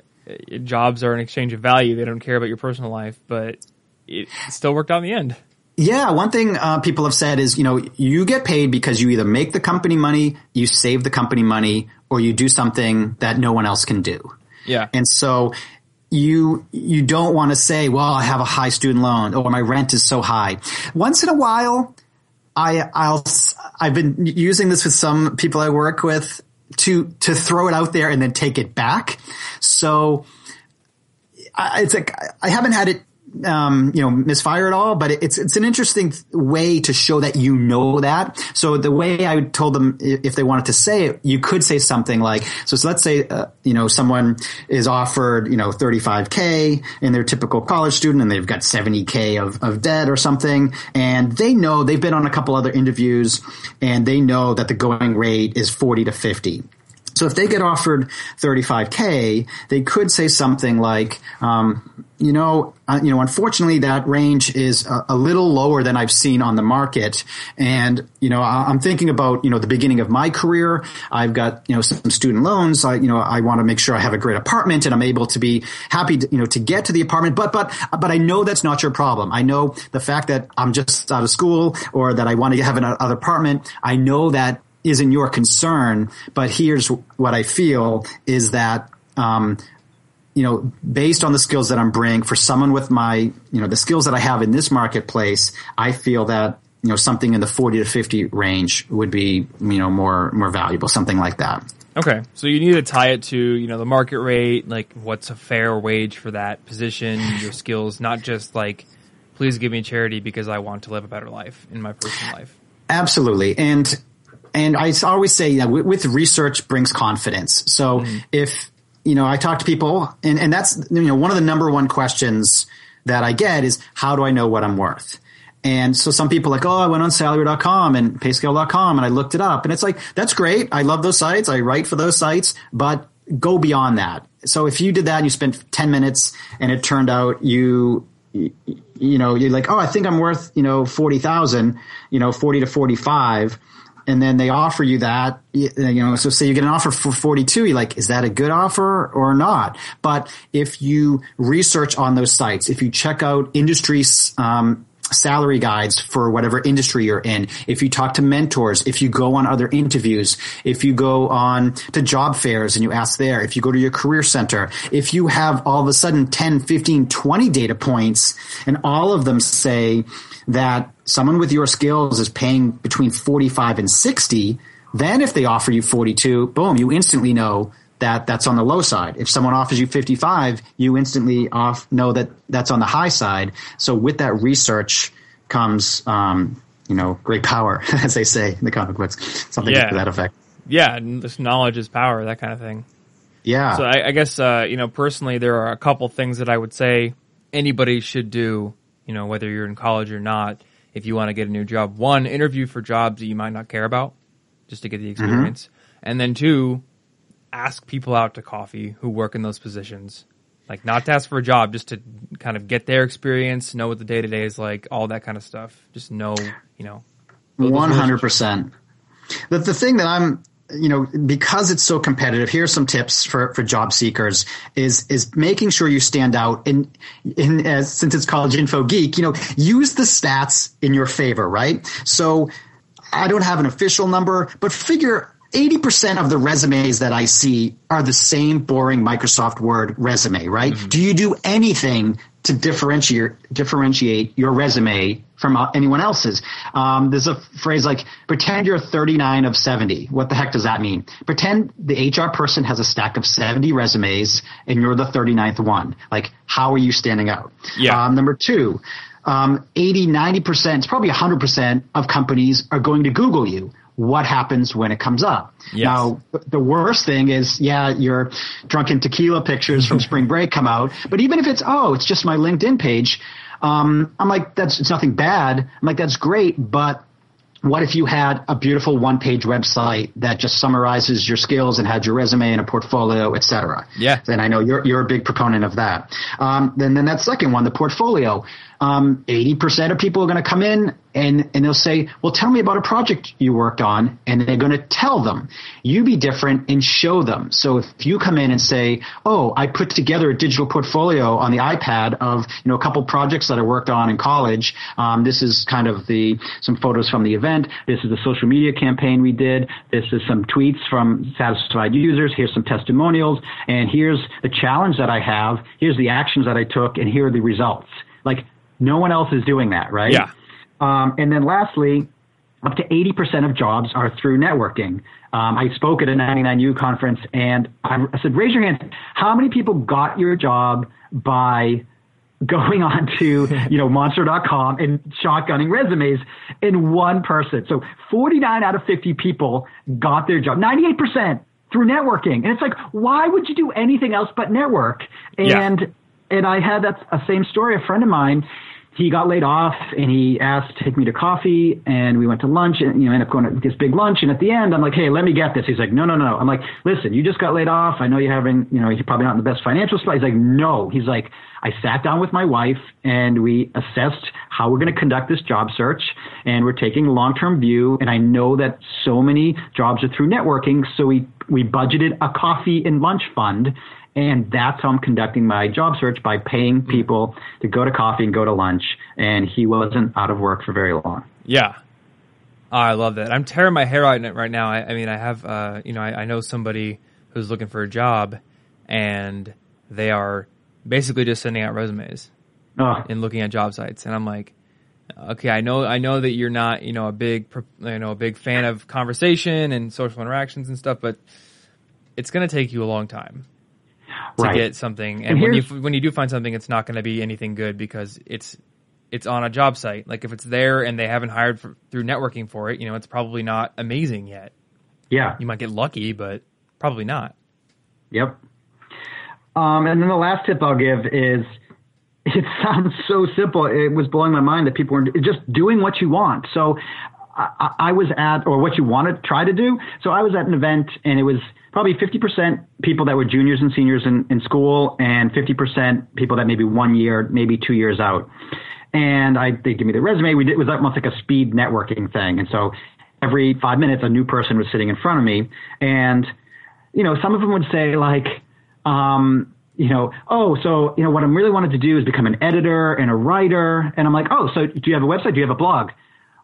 jobs are an exchange of value. They don't care about your personal life, but it still worked out in the end. Yeah, one thing people have said is, you know, you get paid because you either make the company money, you save the company money, or you do something that no one else can do. Yeah. And so you don't want to say, well, I have a high student loan or my rent is so high. Once in a while, I've been using this with some people I work with to throw it out there and then take it back. So it's like I haven't had it misfire at all, but it's an interesting way to show that you know that. So the way I told them, if they wanted to say it, you could say something like, so let's say, someone is offered, $35K and they're a typical college student and they've got $70K of debt or something. And they know they've been on a couple other interviews and they know that the going rate is 40 to 50. So if they get offered $35K, they could say something like, unfortunately, that range is a little lower than I've seen on the market. And, I'm thinking about, the beginning of my career. I've got, some student loans. I want to make sure I have a great apartment and I'm able to be happy to, to get to the apartment. But I know that's not your problem. I know the fact that I'm just out of school or that I want to have another apartment. I know that isn't your concern, but here's what I feel is that, based on the skills that I'm bringing for someone with my, the skills that I have in this marketplace, I feel that, something in the 40 to 50 range would be, more valuable, something like that. Okay. So you need to tie it to, the market rate, like what's a fair wage for that position, your skills, not just like, please give me charity because I want to live a better life in my personal life. Absolutely. And I always say that with research brings confidence. So if, I talk to people and that's, one of the number one questions that I get is, how do I know what I'm worth? And so some people are like, I went on Salary.com and Payscale.com and I looked it up. And it's like, that's great. I love those sites. I write for those sites, but go beyond that. So if you did that and you spent 10 minutes and it turned out you're like, I think I'm worth, 40,000, 40 to 45. And then they offer you that, so say you get an offer for 42, you're like, is that a good offer or not? But if you research on those sites, if you check out industry salary guides for whatever industry you're in, if you talk to mentors, if you go on other interviews, if you go on to job fairs and you ask there, if you go to your career center, if you have all of a sudden 10, 15, 20 data points and all of them say that someone with your skills is paying between 45 and 60, then if they offer you 42, boom, you instantly know that that's on the low side. If someone offers you 55, you instantly know that that's on the high side. So with that research comes, great power, as they say in the comic books, something to that effect. Yeah, and this knowledge is power, that kind of thing. Yeah. So I guess, personally, there are a couple things that I would say anybody should do, whether you're in college or not. If you want to get a new job, one, interview for jobs that you might not care about just to get the experience. And then two, ask people out to coffee who work in those positions. Like not to ask for a job, just to kind of get their experience, know what the day-to-day is like, all that kind of stuff. Just know, 100%. The thing that I'm, because it's so competitive, here's some tips for job seekers is making sure you stand out and since it's College Info Geek, use the stats in your favor, right? So I don't have an official number, but figure 80% of the resumes that I see are the same boring Microsoft Word resume, right? Do you do anything to differentiate your resume from anyone else's? There's a phrase like, pretend you're 39 of 70. What the heck does that mean? Pretend the HR person has a stack of 70 resumes and you're the 39th one. Like, how are you standing out? Yeah. Number two, 80, 90%, it's probably 100% of companies are going to Google you. What happens when it comes up? Yes. Now, the worst thing is, your drunken tequila pictures from spring break come out. But even if it's, it's just my LinkedIn page, I'm like, it's nothing bad. I'm like, that's great. But What if you had a beautiful one-page website that just summarizes your skills and had your resume and a portfolio, et cetera? Yeah. And I know you're a big proponent of that. Then that second one, the portfolio. 80% of people are going to come in and they'll say, well, tell me about a project you worked on. And they're going to tell them. You be different and show them. So if you come in and say, oh, I put together a digital portfolio on the iPad of, you know, a couple projects that I worked on in college. This is kind of some photos from the event. This is a social media campaign we did. This is some tweets from satisfied users. Here's some testimonials. And here's the challenge that I have. Here's the actions that I took. And here are the results. Like, no one else is doing that, right? Yeah. And then lastly, up to 80% of jobs are through networking. I spoke at a 99U conference, and I said, raise your hand. How many people got your job by going on to, monster.com and shotgunning resumes in one person? So 49 out of 50 people got their job, 98% through networking. And it's like, why would you do anything else but network? And I had that same story. A friend of mine, he got laid off, and he asked to take me to coffee, and we went to lunch, and ended up going to this big lunch. And at the end, I'm like, hey, let me get this. He's like, no. I'm like, listen, you just got laid off. I know you're having, you're probably not in the best financial spot. He's like, no. He's like, I sat down with my wife, and we assessed how we're going to conduct this job search, and we're taking a long-term view. And I know that so many jobs are through networking, so we budgeted a coffee and lunch fund. And that's how I'm conducting my job search, by paying people to go to coffee and go to lunch. And he wasn't out of work for very long. Yeah. I love that. I'm tearing my hair out right now. I mean, I have, I know somebody who's looking for a job, and they are basically just sending out resumes and looking at job sites. And I'm like, okay, I know that you're not, a big fan of conversation and social interactions and stuff, but it's going to take you a long time to get something, and when you do find something, it's not going to be anything good because it's on a job site. Like, if it's there and they haven't hired through networking for it, it's probably not amazing yet. Yeah, you might get lucky, but probably not. Yep. And then the last tip I'll give is, it sounds so simple. It was blowing my mind that people were just doing what you want. So I was at, or what you want to try to do. So I was at an event, and it was probably 50% people that were juniors and seniors in school, and 50% people that maybe 1 year, maybe 2 years out. And they give me the resume. It was almost like a speed networking thing. And so every 5 minutes, a new person was sitting in front of me. And, some of them would say like, what I really wanted to do is become an editor and a writer. And I'm like, oh, so do you have a website? Do you have a blog?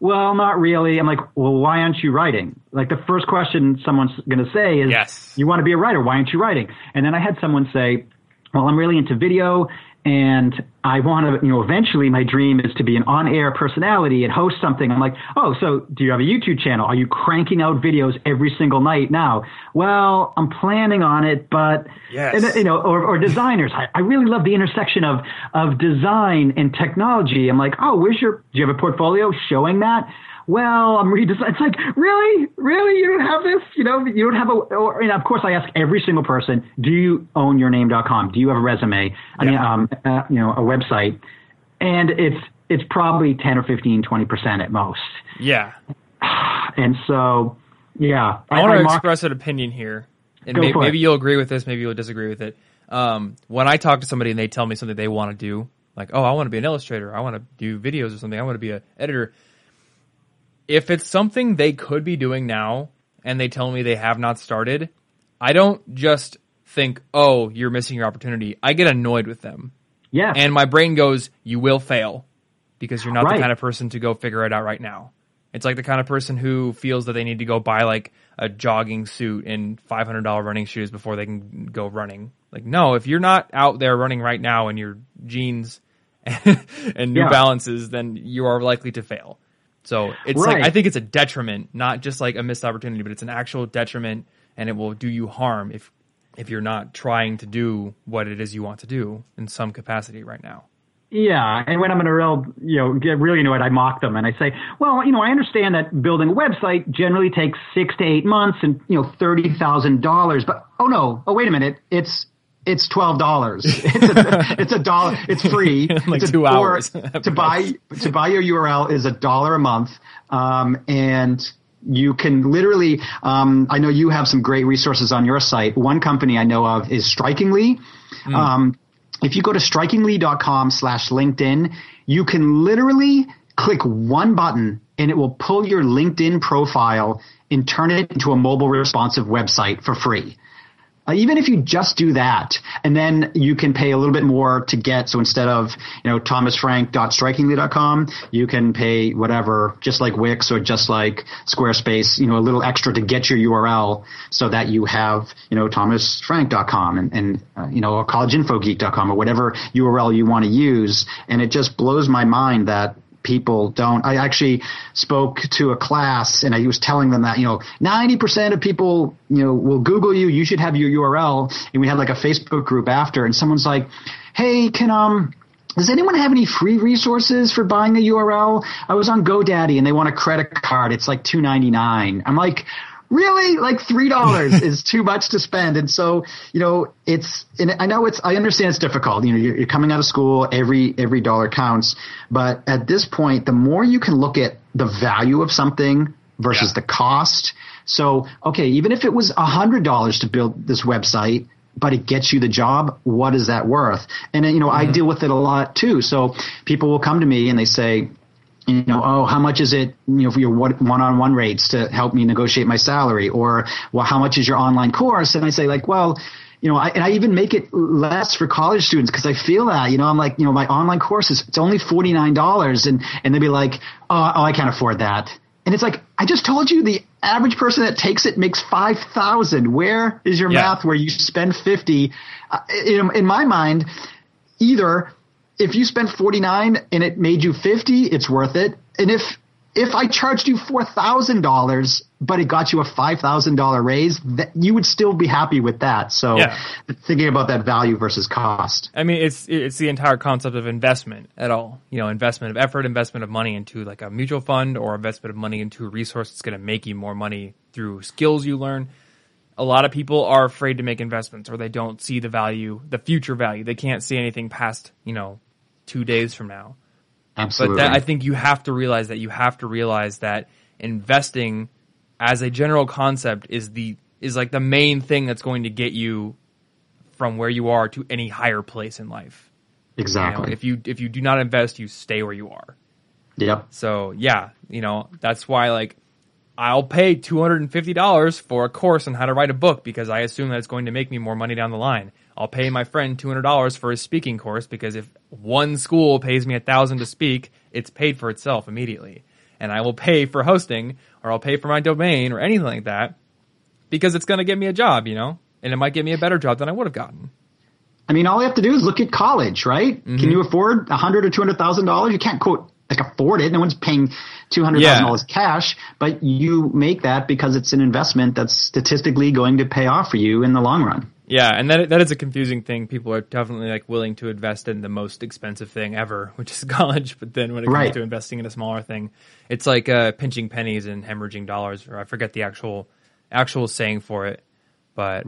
Well, not really. I'm like, well, why aren't you writing? Like, the first question someone's going to say is, yes, you want to be a writer. Why aren't you writing? And then I had someone say, well, I'm really into video, and I want to, eventually my dream is to be an on-air personality and host something. I'm like, oh, so do you have a YouTube channel? Are you cranking out videos every single night now? Well, I'm planning on it, but, or designers. I really love the intersection of design and technology. I'm like, oh, do you have a portfolio showing that? Well, I'm redesigning. It's like, really? You don't have this? You don't have and of course I ask every single person, do you own yourname.com? Do you have a resume? Yeah. I mean, a website. And it's probably 10 or 15, 20% at most. Yeah. And so, yeah. I want to express an opinion here. And maybe you'll agree with this. Maybe you'll disagree with it. When I talk to somebody and they tell me something they want to do, like, oh, I want to be an illustrator, I want to do videos or something, I want to be an editor. If it's something they could be doing now and they tell me they have not started, I don't just think, oh, you're missing your opportunity. I get annoyed with them. Yeah. And my brain goes, you will fail because you're not the kind of person to go figure it out right now. It's like the kind of person who feels that they need to go buy like a jogging suit and $500 running shoes before they can go running. Like, no, if you're not out there running right now in your jeans and New Balances, then you are likely to fail. So it's like, I think it's a detriment, not just like a missed opportunity, but it's an actual detriment, and it will do you harm if you're not trying to do what it is you want to do in some capacity right now. Yeah, and when I'm in a real, get really annoyed, I mock them and I say, well, I understand that building a website generally takes 6 to 8 months and $30,000, but oh no, wait a minute, it's It's $12. It's a dollar. It's free. Like it's 2 hours. To buy your URL is $1 a month. And you can literally, I know you have some great resources on your site. One company I know of is Strikingly. If you go to strikingly.com/LinkedIn, you can literally click one button and it will pull your LinkedIn profile and turn it into a mobile responsive website for free. Even if you just do that, and then you can pay a little bit more to get, so instead of, thomasfrank.strikingly.com, you can pay whatever, just like Wix or just like Squarespace, a little extra to get your URL so that you have, thomasfrank.com and or collegeinfogeek.com or whatever URL you want to use. And it just blows my mind that people don't. I actually spoke to a class and I was telling them that, 90% of people, will Google you. You should have your URL. And we had like a Facebook group after, and someone's like, hey, does anyone have any free resources for buying a URL? I was on GoDaddy and they want a credit card. It's like $2.99. I'm like, really? Like $3 is too much to spend. And so, I understand it's difficult. You're coming out of school, every dollar counts. But at this point, the more you can look at the value of something versus the cost. So, okay, even if it was $100 to build this website, but it gets you the job, what is that worth? And, I deal with it a lot too. So people will come to me and they say, how much is it, for your one-on-one rates to help me negotiate my salary? Or, well, how much is your online course? And I say, like, well, I even make it less for college students because I feel that, I'm like, my online course it's only $49. And they'd be like, oh, I can't afford that. And it's like, I just told you the average person that takes it makes $5,000. Where is your math where you spend 50? In my mind, either if you spent $49 and it made you $50, it's worth it. And if I charged you $4,000, but it got you a $5,000 raise, that you would still be happy with that. So thinking about that value versus cost. I mean, it's the entire concept of investment at all. Investment of effort, investment of money into like a mutual fund, or investment of money into a resource that's going to make you more money through skills you learn. A lot of people are afraid to make investments, or they don't see the value, the future value. They can't see anything past, 2 days from now. Absolutely. But I think you have to realize that investing as a general concept is like the main thing that's going to get you from where you are to any higher place in life. Exactly. If you do not invest, you stay where you are. Yep. So that's why I'll pay $250 for a course on how to write a book because I assume that's going to make me more money down the line. I'll pay my friend $200 for his speaking course because if one school pays me $1,000 to speak, it's paid for itself immediately. And I will pay for hosting, or I'll pay for my domain or anything like that because it's going to get me a job, and it might get me a better job than I would have gotten. I mean, all you have to do is look at college, right? Mm-hmm. Can you afford $100,000 or $200,000? You can't afford it. No one's paying $200,000 cash, but you make that because it's an investment that's statistically going to pay off for you in the long run. Yeah, and that is a confusing thing. People are definitely willing to invest in the most expensive thing ever, which is college. But then when it comes to investing in a smaller thing, it's like pinching pennies and hemorrhaging dollars, or I forget the actual saying for it. But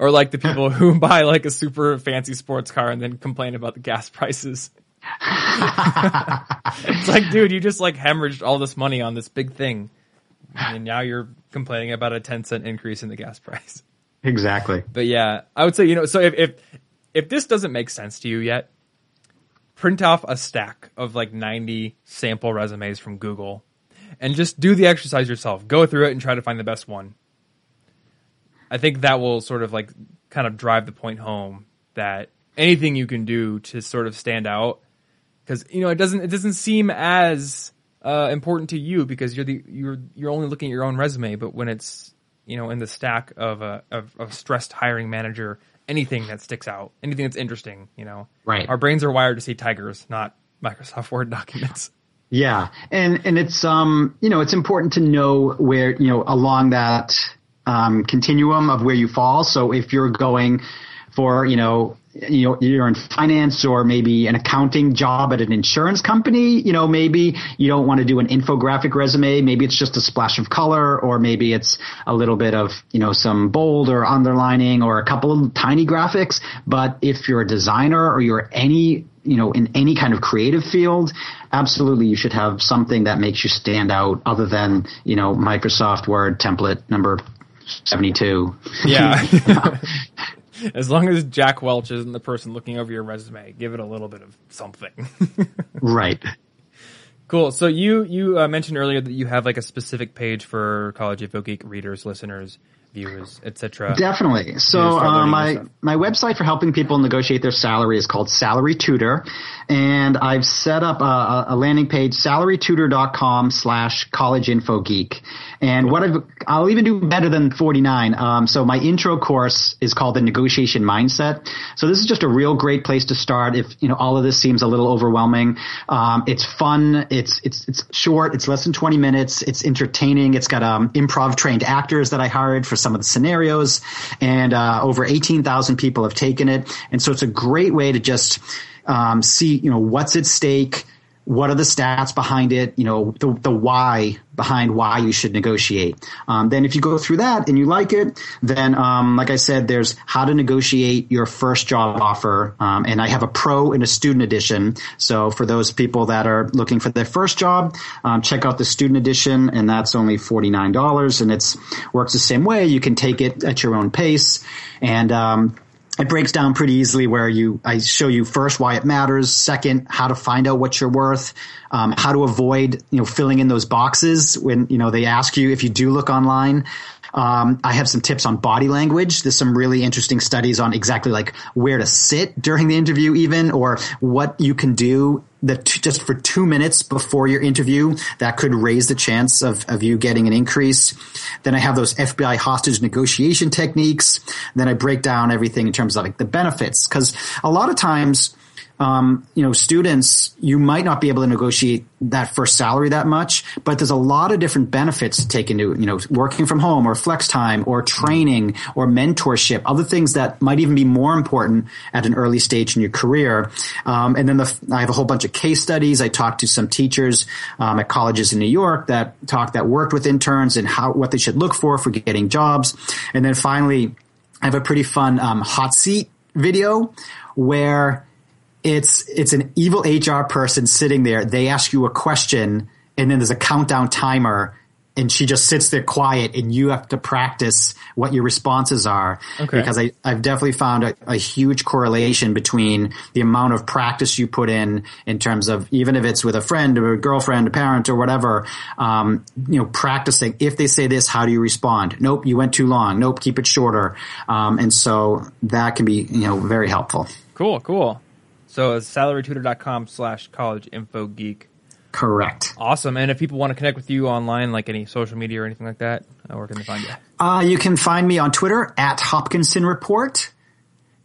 or like the people who buy a super fancy sports car and then complain about the gas prices. It's like, dude, you just hemorrhaged all this money on this big thing, and now you're complaining about a 10-cent increase in the gas price. Exactly. But yeah, I would say, so if this doesn't make sense to you yet, print off a stack of 90 sample resumes from Google and just do the exercise yourself. Go through it and try to find the best one. I think that will sort of kind of drive the point home that anything you can do to sort of stand out. Because it doesn't seem as important to you because you're only looking at your own resume. But when it's in the stack of a stressed hiring manager, anything that sticks out, anything that's interesting, right? Our brains are wired to see tigers, not Microsoft Word documents. Yeah, and it's it's important to know where along that continuum of where you fall. So if you're going for you're in finance or maybe an accounting job at an insurance company, you know, maybe you don't want to do an infographic resume. Maybe it's just a splash of color, or maybe it's a little bit of, you know, some bold or underlining or a couple of tiny graphics. But if you're a designer or you're any, you know, in any kind of creative field, absolutely you should have something that makes you stand out other than, you know, Microsoft Word template number 72. Yeah. As long as Jack Welch isn't the person looking over your resume, give it a little bit of something. Right. Cool. So you mentioned earlier that you have like a specific page for College Info Geek readers, listeners, viewers, etc. Definitely. So my website for helping people negotiate their salary is called Salary Tutor, and I've set up a landing page, SalaryTutor.com/collegeinfogeek. And what I'll even do better than 49. So my intro course is called The Negotiation Mindset. So this is just a real great place to start if, you know, all of this seems a little overwhelming. It's fun. It's short. It's less than 20 minutes. It's entertaining. It's got improv trained actors that I hired for some of the scenarios, and over 18,000 people have taken it. And so it's a great way to just see, you know, what's at stake, what are the stats behind it, you know, the why behind why you should negotiate. Then if you go through that and you like it, then like I said, there's how to negotiate your first job offer. And I have a pro and a student edition. So for those people that are looking for their first job, check out the student edition, and that's only $49. And it works the same way. You can take it at your own pace, and it breaks down pretty easily where I show you first why it matters, second, how to find out what you're worth, how to avoid, you know, filling in those boxes when, you know, they ask you if you do look online. I have some tips on body language. There's some really interesting studies on exactly like where to sit during the interview even, or what you can do just for 2 minutes before your interview that could raise the chance of you getting an increase. Then I have those FBI hostage negotiation techniques. Then I break down everything in terms of like the benefits, because a lot of times, you know, students, you might not be able to negotiate that first salary that much, but there's a lot of different benefits to take into, you know, working from home or flex time or training or mentorship, other things that might even be more important at an early stage in your career. And then I have a whole bunch of case studies. I talked to some teachers at colleges in New York that worked with interns and what they should look for getting jobs. And then finally, I have a pretty fun hot seat video where it's an evil HR person sitting there. They ask you a question, and then there's a countdown timer, and she just sits there quiet, and you have to practice what your responses are. Okay. Because I've definitely found a huge correlation between the amount of practice you put in terms of, even if it's with a friend or a girlfriend, a parent or whatever, you know, practicing. If they say this, how do you respond? Nope, you went too long. Nope, keep it shorter. And so that can be, you know, very helpful. Cool. So it's salarytutor.com/collegeinfogeek. Correct. Awesome. And if people want to connect with you online, like any social media or anything like that, where can they find you? You can find me on Twitter at Hopkinson Report.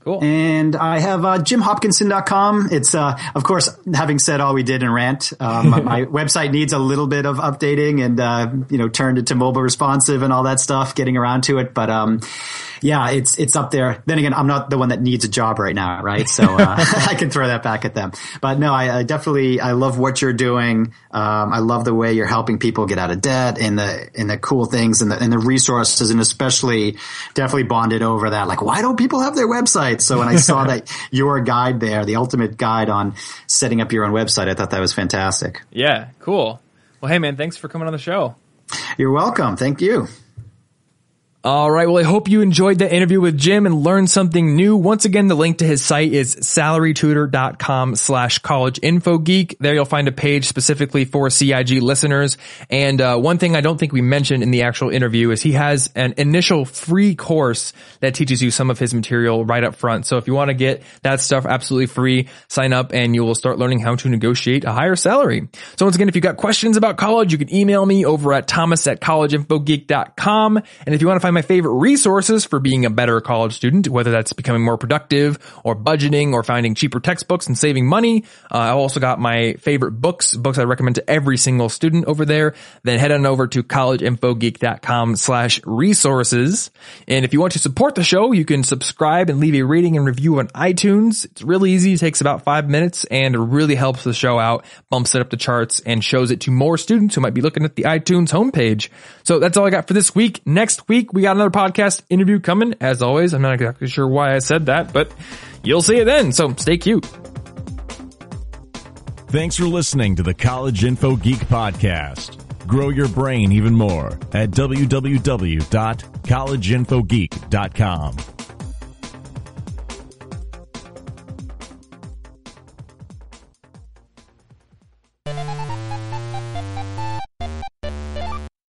Cool. And I have JimHopkinson.com. It's, of course, having said all we did in rant, my website needs a little bit of updating and, you know, turned into mobile responsive and all that stuff, getting around to it. But, yeah, it's up there. Then again, I'm not the one that needs a job right now, right? So, I can throw that back at them. But no, I love what you're doing. I love the way you're helping people get out of debt and the cool things and the resources, and especially definitely bonded over that. Like, why don't people have their website? So when I saw that your guide there, the ultimate guide on setting up your own website, I thought that was fantastic. Yeah, cool. Well, hey, man, thanks for coming on the show. You're welcome. Thank you. All right. Well, I hope you enjoyed the interview with Jim and learned something new. Once again, the link to his site is salarytutor.com/collegeinfogeek. There you'll find a page specifically for CIG listeners. And one thing I don't think we mentioned in the actual interview is he has an initial free course that teaches you some of his material right up front. So if you want to get that stuff absolutely free, sign up and you will start learning how to negotiate a higher salary. So once again, if you've got questions about college, you can email me over at thomas@collegeinfogeek.com. And if you want to find find my favorite resources for being a better college student, whether that's becoming more productive or budgeting or finding cheaper textbooks and saving money. I've also got my favorite books I recommend to every single student over there. Then head on over to collegeinfogeek.com/resources. And if you want to support the show, you can subscribe and leave a rating and review on iTunes. It's really easy. It takes about 5 minutes and it really helps the show out, bumps it up the charts and shows it to more students who might be looking at the iTunes homepage. So that's all I got for this week. Next week, we got another podcast interview coming. As always, I'm not exactly sure why I said that, but you'll see it then. So stay cute. Thanks for listening to the College Info Geek Podcast. Grow your brain even more at www.collegeinfogeek.com.